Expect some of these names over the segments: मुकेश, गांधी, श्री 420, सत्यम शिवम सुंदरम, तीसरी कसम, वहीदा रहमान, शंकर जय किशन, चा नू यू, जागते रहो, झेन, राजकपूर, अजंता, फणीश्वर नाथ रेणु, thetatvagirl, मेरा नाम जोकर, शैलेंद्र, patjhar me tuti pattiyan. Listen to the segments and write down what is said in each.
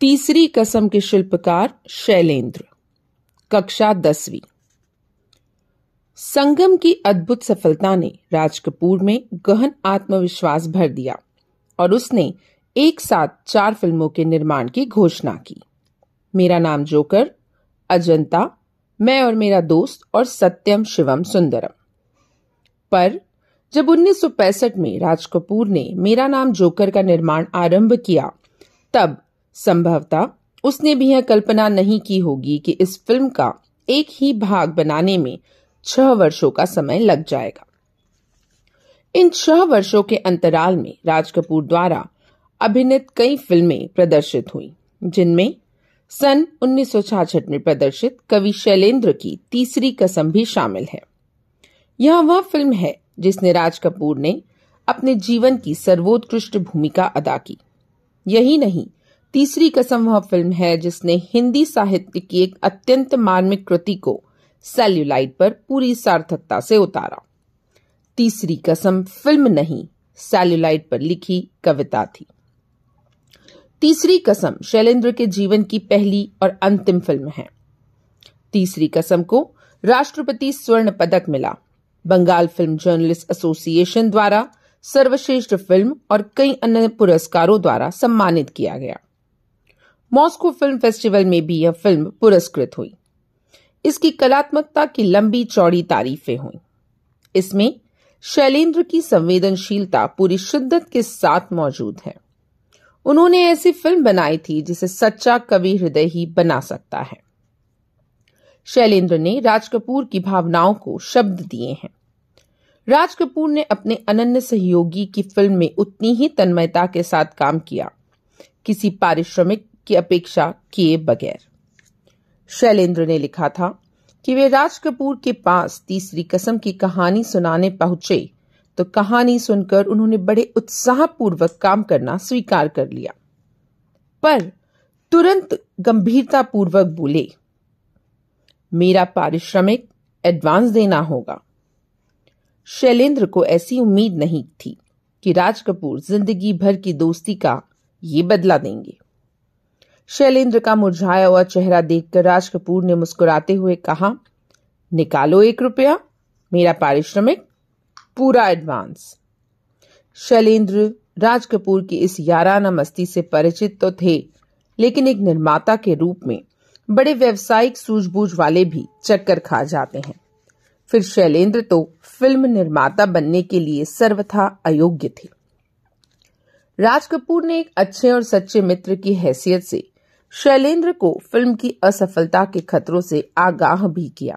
तीसरी कसम के शिल्पकार शैलेंद्र, कक्षा 10वीं। संगम की अद्भुत सफलता ने राजकपूर में गहन आत्मविश्वास भर दिया और उसने एक साथ 4 फिल्मों के निर्माण की घोषणा की। मेरा नाम जोकर, अजंता, मैं और मेरा दोस्त और सत्यम शिवम सुंदरम। पर जब 1965 में राजकपूर ने मेरा नाम जोकर का निर्माण आरंभ किया, तब संभवतः उसने भी यह कल्पना नहीं की होगी कि इस फिल्म का एक ही भाग बनाने में 6 वर्षों का समय लग जाएगा। इन 6 वर्षों के अंतराल में राजकपूर द्वारा अभिनीत कई फिल्में प्रदर्शित हुई, जिनमें सन 1966 में प्रदर्शित कवि शैलेंद्र की तीसरी कसम भी शामिल है। यह वह फिल्म है जिसने राजकपूर ने अपने जीवन की सर्वोत्कृष्ट भूमिका अदा की। यही नहीं, तीसरी कसम वह फिल्म है जिसने हिंदी साहित्य की एक अत्यंत मार्मिक कृति को सेल्यूलाइट पर पूरी सार्थकता से उतारा। तीसरी कसम फिल्म नहीं, सेल्यूलाइट पर लिखी कविता थी। तीसरी कसम शैलेंद्र के जीवन की पहली और अंतिम फिल्म है। तीसरी कसम को राष्ट्रपति स्वर्ण पदक मिला, बंगाल फिल्म जर्नलिस्ट एसोसिएशन द्वारा सर्वश्रेष्ठ फिल्म और कई अन्य पुरस्कारों द्वारा सम्मानित किया गया। मॉस्को फिल्म फेस्टिवल में भी यह फिल्म पुरस्कृत हुई। इसकी कलात्मकता की लंबी चौड़ी तारीफें हुई। इसमें शैलेंद्र की संवेदनशीलता पूरी शिद्दत के साथ मौजूद है। उन्होंने ऐसी फिल्म बनाई थी जिसे सच्चा कवि हृदय ही बना सकता है। शैलेंद्र ने राजकपूर की भावनाओं को शब्द दिए हैं। राजकपूर ने अपने अनन्य सहयोगी की फिल्म में उतनी ही तन्मयता के साथ काम किया, किसी पारिश्रमिक की अपेक्षा किए बगैर। शैलेंद्र ने लिखा था कि वे राजकपूर के पास तीसरी कसम की कहानी सुनाने पहुंचे तो कहानी सुनकर उन्होंने बड़े उत्साहपूर्वक काम करना स्वीकार कर लिया, पर तुरंत गंभीरतापूर्वक बोले, मेरा पारिश्रमिक एडवांस देना होगा। शैलेंद्र को ऐसी उम्मीद नहीं थी कि राजकपूर जिंदगी भर की दोस्ती का ये बदला देंगे। शैलेंद्र का मुरझाया हुआ चेहरा देखकर राजकपूर ने मुस्कुराते हुए कहा, निकालो 1 रुपया, मेरा पारिश्रमिक, पूरा एडवांस। शैलेंद्र राजकपूर की इस याराना मस्ती से परिचित तो थे, लेकिन एक निर्माता के रूप में बड़े व्यावसायिक सूझबूझ वाले भी चक्कर खा जाते हैं। फिर शैलेंद्र तो फिल्म निर्माता बनने के लिए सर्वथा अयोग्य थे। राजकपूर ने एक अच्छे और सच्चे मित्र की हैसियत से शैलेंद्र को फिल्म की असफलता के खतरों से आगाह भी किया,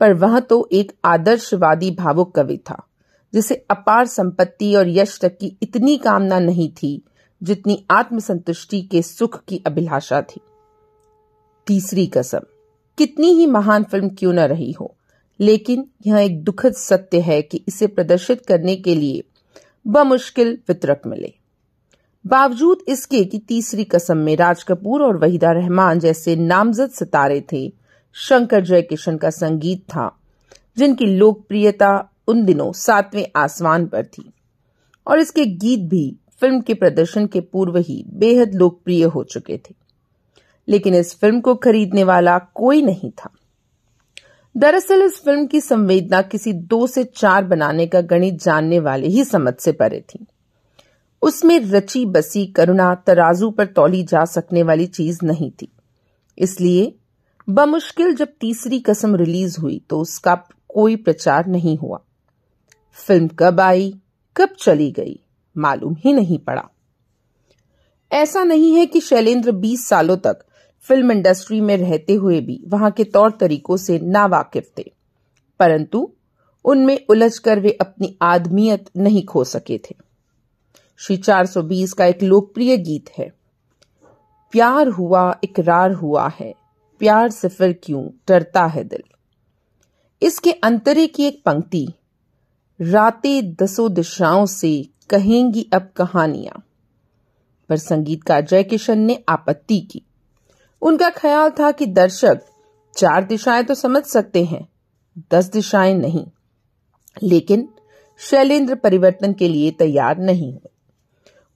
पर वह तो एक आदर्शवादी भावुक कवि था जिसे अपार संपत्ति और यश तक की इतनी कामना नहीं थी जितनी आत्मसंतुष्टि के सुख की अभिलाषा थी। तीसरी कसम कितनी ही महान फिल्म क्यों न रही हो, लेकिन यह एक दुखद सत्य है कि इसे प्रदर्शित करने के लिए बमुश्किल वितरक मिले। बावजूद इसके कि तीसरी कसम में राजकपूर और वहीदा रहमान जैसे नामजद सितारे थे, शंकर जय किशन का संगीत था, जिनकी लोकप्रियता उन दिनों 7वें आसमान पर थी, और इसके गीत भी फिल्म के प्रदर्शन के पूर्व ही बेहद लोकप्रिय हो चुके थे, लेकिन इस फिल्म को खरीदने वाला कोई नहीं था। दरअसल इस फिल्म की संवेदना किसी 2 से 4 बनाने का गणित जानने वाले ही समझ से परे थी। उसमें रची बसी करुणा तराजू पर तौली जा सकने वाली चीज नहीं थी। इसलिए बमुश्किल जब तीसरी कसम रिलीज हुई तो उसका कोई प्रचार नहीं हुआ। फिल्म कब आई, कब चली गई, मालूम ही नहीं पड़ा। ऐसा नहीं है कि शैलेंद्र 20 सालों तक फिल्म इंडस्ट्री में रहते हुए भी वहां के तौर तरीकों से नावाकिफ थे, परंतु उनमें उलझकर वे अपनी आदमियत नहीं खो सके थे। श्री 420 का एक लोकप्रिय गीत है, प्यार हुआ इकरार हुआ है, प्यार से फिर क्यों डरता है दिल। इसके अंतरे की एक पंक्ति, रातें 10 दिशाओं से कहेंगी अब कहानियां, पर संगीतकार जय किशन ने आपत्ति की। उनका ख्याल था कि दर्शक 4 दिशाएं तो समझ सकते हैं, 10 दिशाएं नहीं। लेकिन शैलेंद्र परिवर्तन के लिए तैयार नहीं हुए।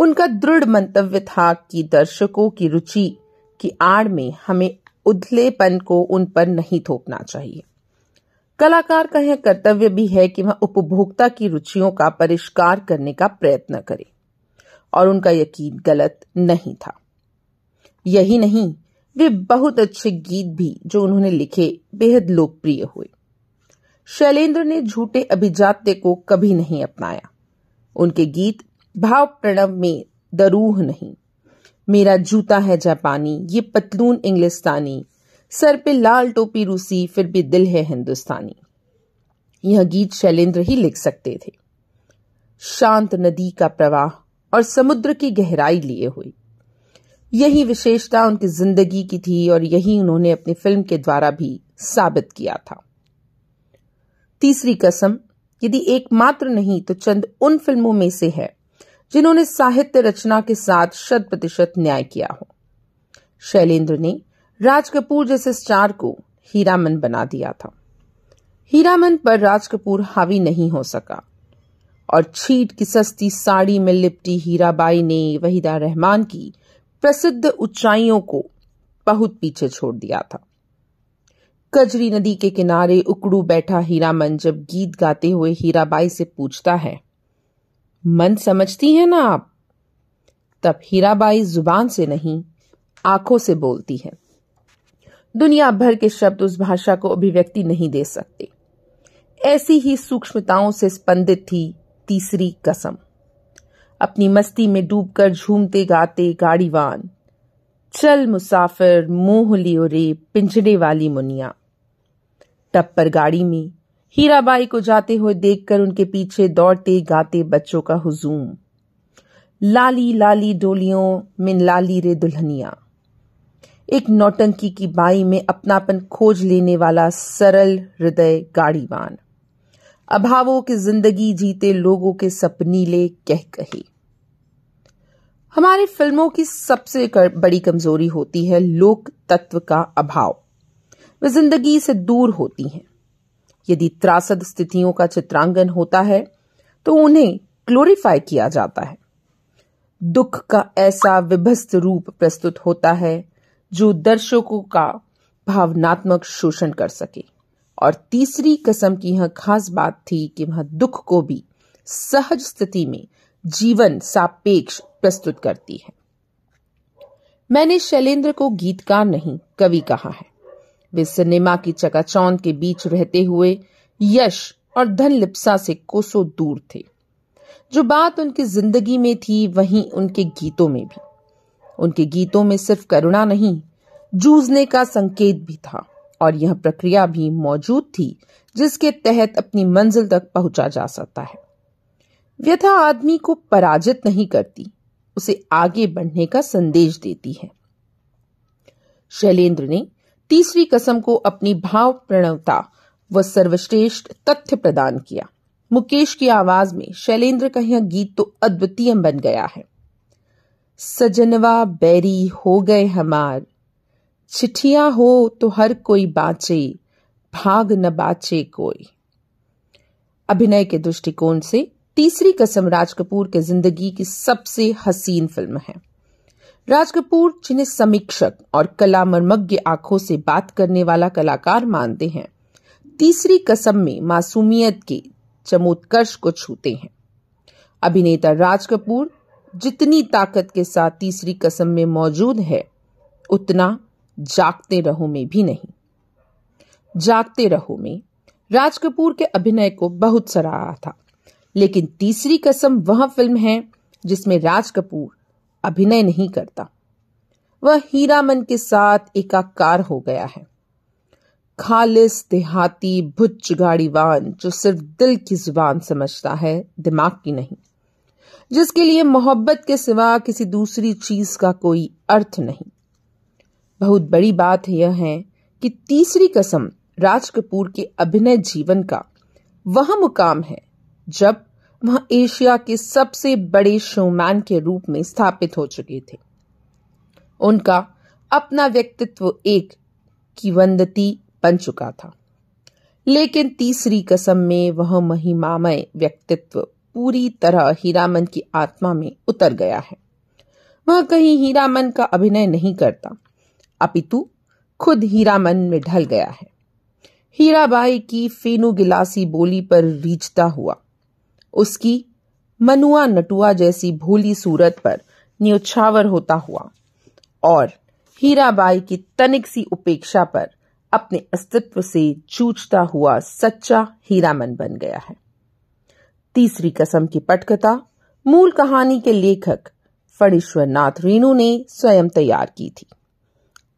उनका दृढ़ मंतव्य था कि दर्शकों की रुचि की आड़ में हमें उधलेपन को उन पर नहीं थोपना चाहिए। कलाकार का यह कर्तव्य भी है कि वह उपभोक्ता की रुचियों का परिष्कार करने का प्रयत्न करे, और उनका यकीन गलत नहीं था। यही नहीं, वे बहुत अच्छे गीत भी जो उन्होंने लिखे बेहद लोकप्रिय हुए। शैलेंद्र ने झूठे अभिजात्य को कभी नहीं अपनाया। उनके गीत भाव प्रणव में दरूह नहीं, मेरा जूता है जापानी, ये पतलून इंग्लिस्तानी, सर पे लाल टोपी रूसी, फिर भी दिल है हिंदुस्तानी, यह गीत शैलेंद्र ही लिख सकते थे। शांत नदी का प्रवाह और समुद्र की गहराई लिए हुए, यही विशेषता उनकी जिंदगी की थी, और यही उन्होंने अपनी फिल्म के द्वारा भी साबित किया था। तीसरी कसम यदि एकमात्र नहीं तो चंद उन फिल्मों में से है जिन्होंने साहित्य रचना के साथ 100% न्याय किया हो। शैलेंद्र ने राजकपूर जैसे स्टार को हीरामन बना दिया था। हीरामन पर राजकपूर हावी नहीं हो सका, और छीट की सस्ती साड़ी में लिपटी हीराबाई ने वहीदा रहमान की प्रसिद्ध ऊंचाइयों को बहुत पीछे छोड़ दिया था। कजरी नदी के किनारे उकड़ू बैठा हीरामन जब गीत गाते हुए हीराबाई से पूछता है, मन समझती हैं ना आप, तब हीराबाई जुबान से नहीं आंखों से बोलती है। दुनिया भर के शब्द उस भाषा को अभिव्यक्ति नहीं दे सकते। ऐसी ही सूक्ष्मताओं से स्पंदित थी तीसरी कसम। अपनी मस्ती में डूबकर झूमते गाते गाड़ीवान, चल मुसाफिर मोह लियो रे पिंजरे वाली मुनिया, टप्पर गाड़ी में हीराबाई को जाते हुए देखकर उनके पीछे दौड़ते गाते बच्चों का हुजूम, लाली लाली डोलियों में लाली रे दुल्हनिया, एक नौटंकी की बाई में अपनापन खोज लेने वाला सरल हृदय गाड़ीवान, अभावों की जिंदगी जीते लोगों के सपनीले कह कहे। हमारी फिल्मों की सबसे बड़ी कमजोरी होती है लोक तत्व का अभाव। वे जिंदगी से दूर होती हैं। यदि त्रासद स्थितियों का चित्रांकन होता है तो उन्हें ग्लोरीफाई किया जाता है। दुख का ऐसा विभत्स रूप प्रस्तुत होता है जो दर्शकों का भावनात्मक शोषण कर सके, और तीसरी कसम की यह खास बात थी कि वह दुख को भी सहज स्थिति में जीवन सापेक्ष प्रस्तुत करती है। मैंने शैलेंद्र को गीतकार नहीं कवि कहा है। वे सिनेमा की चकाचौंध के बीच रहते हुए यश और धन लिप्सा से कोसों दूर थे। जो बात उनकी जिंदगी में थी वहीं उनके गीतों में भी। उनके गीतों में सिर्फ करुणा नहीं, जूझने का संकेत भी था, और यह प्रक्रिया भी मौजूद थी जिसके तहत अपनी मंजिल तक पहुंचा जा सकता है। व्यथा आदमी को पराजित नहीं करती, उसे आगे बढ़ने का संदेश देती है। शैलेंद्र ने तीसरी कसम को अपनी भाव प्रणवता व सर्वश्रेष्ठ तथ्य प्रदान किया। मुकेश की आवाज में शैलेंद्र का यह गीत तो अद्वितीय बन गया है। सजनवा बैरी हो गए हमार, चिठिया हो तो हर कोई बाँचे, भाग न बाँचे कोई। अभिनय के दृष्टिकोण से तीसरी कसम राजकपूर के जिंदगी की सबसे हसीन फिल्म है। राजकपूर जिन्हें समीक्षक और कला मर्मज्ञ आंखों से बात करने वाला कलाकार मानते हैं, तीसरी कसम में मासूमियत के चमोत्कर्ष को छूते हैं। अभिनेता राजकपूर जितनी ताकत के साथ तीसरी कसम में मौजूद है उतना जागते रहो में भी नहीं। जागते रहो में राजकपूर के अभिनय को बहुत सराहा था, लेकिन तीसरी कसम वह फिल्म है जिसमें राजकपूर अभिनय नहीं करता। वह हीरामन के साथ एकाकार हो गया है। खालिस देहाती भुच्च गाड़ीवान जो सिर्फ दिल की जुबान समझता है, दिमाग की नहीं, जिसके लिए मोहब्बत के सिवा किसी दूसरी चीज का कोई अर्थ नहीं। बहुत बड़ी बात यह है कि तीसरी कसम राजकपूर के अभिनय जीवन का वह मुकाम है जब वह एशिया के सबसे बड़े शोमैन के रूप में स्थापित हो चुके थे। उनका अपना व्यक्तित्व एक किंवदंती बन चुका था, लेकिन तीसरी कसम में वह महिमामय व्यक्तित्व पूरी तरह हीरामन की आत्मा में उतर गया है। वह कहीं हीरामन का अभिनय नहीं करता, अपितु खुद हीरामन में ढल गया है। हीराबाई की फेनू गिलासी बोली पर रीझता हुआ, उसकी मनुआ नटुआ जैसी भोली सूरत पर न्योछावर होता हुआ और हीराबाई की तनिक सी उपेक्षा पर अपने अस्तित्व से जूझता हुआ सच्चा हीरामन बन गया है। तीसरी कसम की पटकथा मूल कहानी के लेखक फणीश्वर नाथ रेणु ने स्वयं तैयार की थी।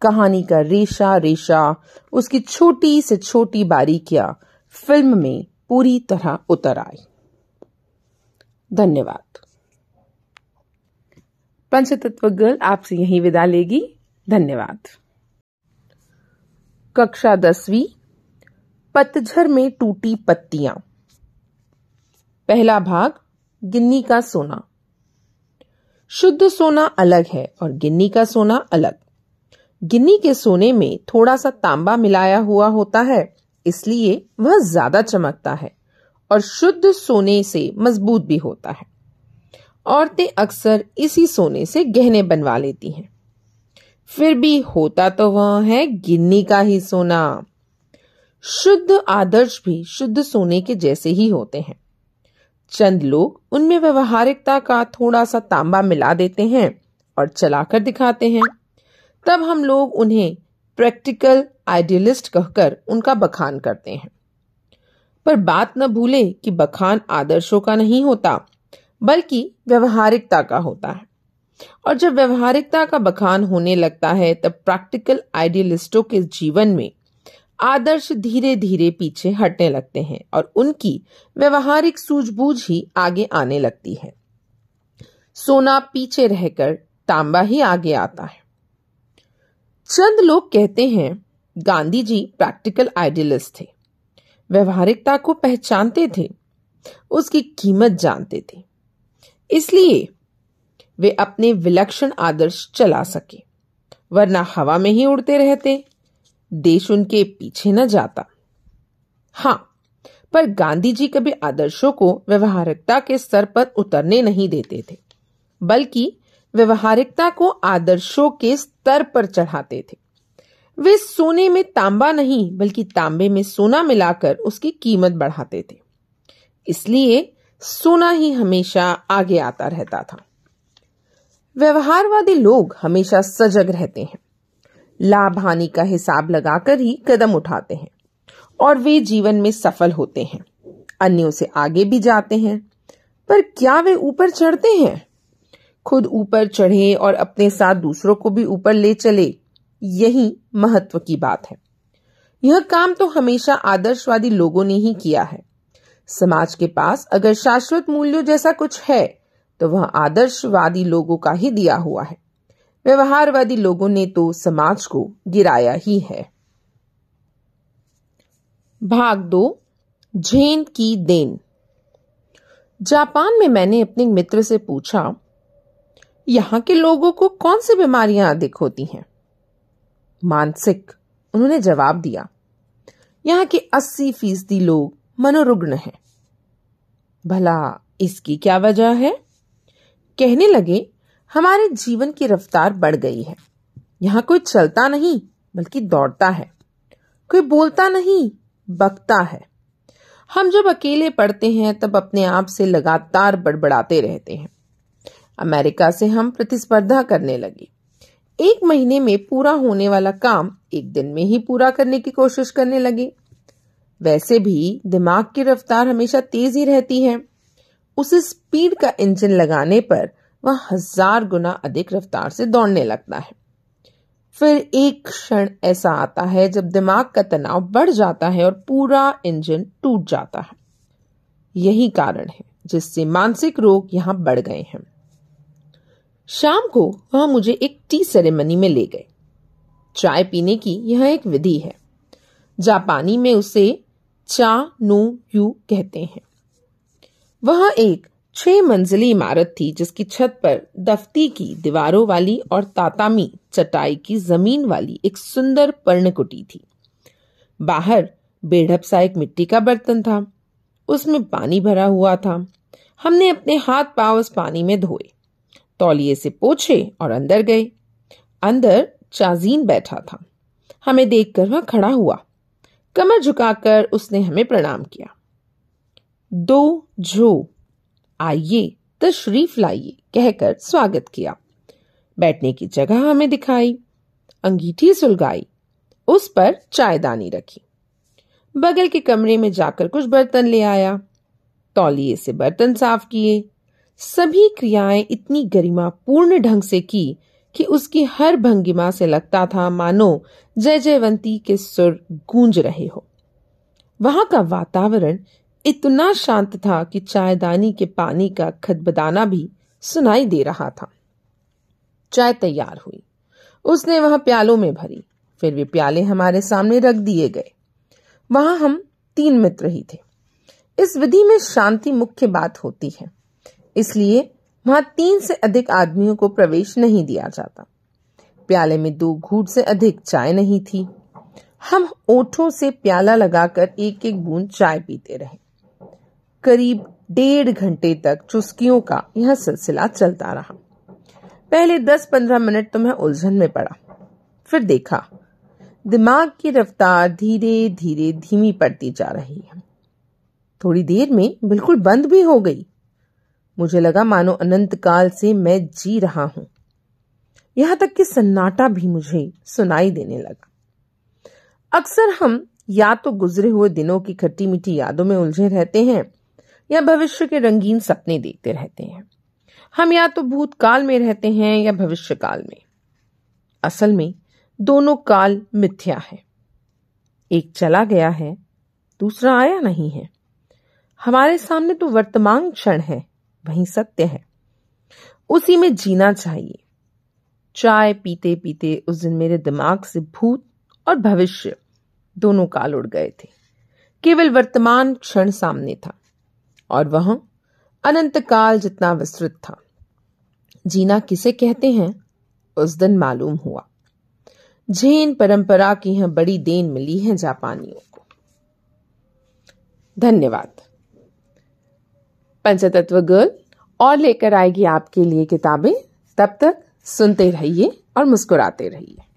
कहानी का रेशा रेशा, उसकी छोटी से छोटी बारीकियां फिल्म में पूरी तरह उतर आई। धन्यवाद। पंचतत्व गर्ल आपसे यहीं विदा लेगी। धन्यवाद। कक्षा 10वीं, पतझर में टूटी पत्तियां। पहला भाग, गिन्नी का सोना। शुद्ध सोना अलग है और गिन्नी का सोना अलग। गिन्नी के सोने में थोड़ा सा तांबा मिलाया हुआ होता है, इसलिए वह ज्यादा चमकता है और शुद्ध सोने से मजबूत भी होता है। औरतें अक्सर इसी सोने से गहने बनवा लेती हैं, फिर भी होता तो वह है गिन्नी का ही सोना। शुद्ध आदर्श भी शुद्ध सोने के जैसे ही होते हैं। चंद लोग उनमें व्यवहारिकता का थोड़ा सा तांबा मिला देते हैं और चलाकर दिखाते हैं, तब हम लोग उन्हें प्रैक्टिकल आइडियलिस्ट कहकर उनका बखान करते हैं। पर बात न भूले कि बखान आदर्शों का नहीं होता, बल्कि व्यवहारिकता का होता है। और जब व्यवहारिकता का बखान होने लगता है, तब प्रैक्टिकल आइडियलिस्टों के जीवन में आदर्श धीरे धीरे पीछे हटने लगते हैं और उनकी व्यवहारिक सूझबूझ ही आगे आने लगती है। सोना पीछे रहकर तांबा ही आगे आता है। चंद लोग कहते हैं गांधी जी प्रैक्टिकल आइडियलिस्ट थे, व्यवहारिकता को पहचानते थे, उसकी कीमत जानते थे, इसलिए वे अपने विलक्षण आदर्श चला सके, वरना हवा में ही उड़ते रहते, देश उनके पीछे न जाता। हाँ, पर गांधी जी कभी आदर्शों को व्यवहारिकता के स्तर पर उतरने नहीं देते थे, बल्कि व्यवहारिकता को आदर्शों के स्तर पर चढ़ाते थे। वे सोने में तांबा नहीं, बल्कि तांबे में सोना मिलाकर उसकी कीमत बढ़ाते थे, इसलिए सोना ही हमेशा आगे आता रहता था। व्यवहारवादी लोग हमेशा सजग रहते हैं, लाभ हानि का हिसाब लगाकर ही कदम उठाते हैं और वे जीवन में सफल होते हैं, अन्यों से आगे भी जाते हैं। पर क्या वे ऊपर चढ़ते हैं? खुद ऊपर चढ़े और अपने साथ दूसरों को भी ऊपर ले चले, यही महत्व की बात है। यह काम तो हमेशा आदर्शवादी लोगों ने ही किया है। समाज के पास अगर शाश्वत मूल्यों जैसा कुछ है, तो वह आदर्शवादी लोगों का ही दिया हुआ है। व्यवहारवादी लोगों ने तो समाज को गिराया ही है। भाग 2, झेन की देन। जापान में मैंने अपने मित्र से पूछा, यहाँ के लोगों को कौन सी बीमारियां अधिक होती हैं? मानसिक, उन्होंने जवाब दिया। यहाँ के 80% लोग मनोरुग्ण हैं। भला इसकी क्या वजह है? कहने लगे, हमारे जीवन की रफ्तार बढ़ गई है। यहाँ कोई चलता नहीं बल्कि दौड़ता है, कोई बोलता नहीं बकता है। हम जब अकेले पड़ते हैं तब अपने आप से लगातार बड़बड़ाते रहते हैं। अमेरिका से हम प्रतिस्पर्धा करने लगे। 1 महीने में पूरा होने वाला काम 1 दिन में ही पूरा करने की कोशिश करने लगे। वैसे भी दिमाग की रफ्तार हमेशा तेज ही रहती है, उसे स्पीड का इंजन लगाने पर वह 1000 गुना अधिक रफ्तार से दौड़ने लगता है। फिर एक क्षण ऐसा आता है जब दिमाग का तनाव बढ़ जाता है और पूरा इंजन टूट जाता है। यही कारण है जिससे मानसिक रोग यहाँ बढ़ गए हैं। शाम को वह मुझे एक टी सेरेमनी में ले गए। चाय पीने की यह एक विधि है, जापानी में उसे चा नू यू कहते हैं। वह एक 6 मंजिली इमारत थी, जिसकी छत पर दफ्ती की दीवारों वाली और तातामी चटाई की जमीन वाली एक सुंदर पर्णकुटी थी। बाहर बेढ़प सा एक मिट्टी का बर्तन था, उसमें पानी भरा हुआ था। हमने अपने हाथ पांव उस पानी में धोए, तौलिए से पोछे और अंदर गए। अंदर चाजीन बैठा था। हमें देखकर वह खड़ा हुआ। कमर झुकाकर उसने हमें प्रणाम किया। दो जो आइए तशरीफ लाइए कहकर स्वागत किया। बैठने की जगह हमें दिखाई। अंगीठी सुलगाई, उस पर चायदानी रखी। बगल के कमरे में जाकर कुछ बर्तन ले आया। तौलिए से बर्तन साफ किए। सभी क्रियाएं इतनी गरिमापूर्ण ढंग से की कि उसकी हर भंगिमा से लगता था मानो जय जयवंती के सुर गूंज रहे हो। वहां का वातावरण इतना शांत था कि चायदानी के पानी का खदबदाना भी सुनाई दे रहा था। चाय तैयार हुई। उसने वहां प्यालों में भरी, फिर वे प्याले हमारे सामने रख दिए गए। वहां हम तीन मित्र ही थे। इस विधि में शांति मुख्य बात होती है, इसलिए वहां 3 से अधिक आदमियों को प्रवेश नहीं दिया जाता। प्याले में 2 घूंट से अधिक चाय नहीं थी। हम ओठों से प्याला लगाकर एक एक बूंद चाय पीते रहे। करीब 1.5 घंटे तक चुस्कियों का यह सिलसिला चलता रहा। पहले 10-15 मिनट तो मैं उलझन में पड़ा, फिर देखा दिमाग की रफ्तार धीरे धीरे धीमी पड़ती जा रही है। थोड़ी देर में बिल्कुल बंद भी हो गई। मुझे लगा मानो अनंत काल से मैं जी रहा हूं। यहां तक कि सन्नाटा भी मुझे सुनाई देने लगा। अक्सर हम या तो गुजरे हुए दिनों की खट्टी मीठी यादों में उलझे रहते हैं या भविष्य के रंगीन सपने देखते रहते हैं। हम या तो भूतकाल में रहते हैं या भविष्य काल में। असल में दोनों काल मिथ्या है। एक चला गया है, दूसरा आया नहीं है। हमारे सामने तो वर्तमान क्षण है, वही सत्य है। उसी में जीना चाहिए। चाय पीते पीते उस दिन मेरे दिमाग से भूत और भविष्य दोनों काल उड़ गए थे। केवल वर्तमान क्षण सामने था और वह अनंत काल जितना विस्तृत था। जीना किसे कहते हैं उस दिन मालूम हुआ। जैन परंपरा की यह बड़ी देन मिली है जापानियों को। धन्यवाद। पंचतत्व गर्ल और लेकर आएगी आपके लिए किताबें। तब तक सुनते रहिए और मुस्कुराते रहिए।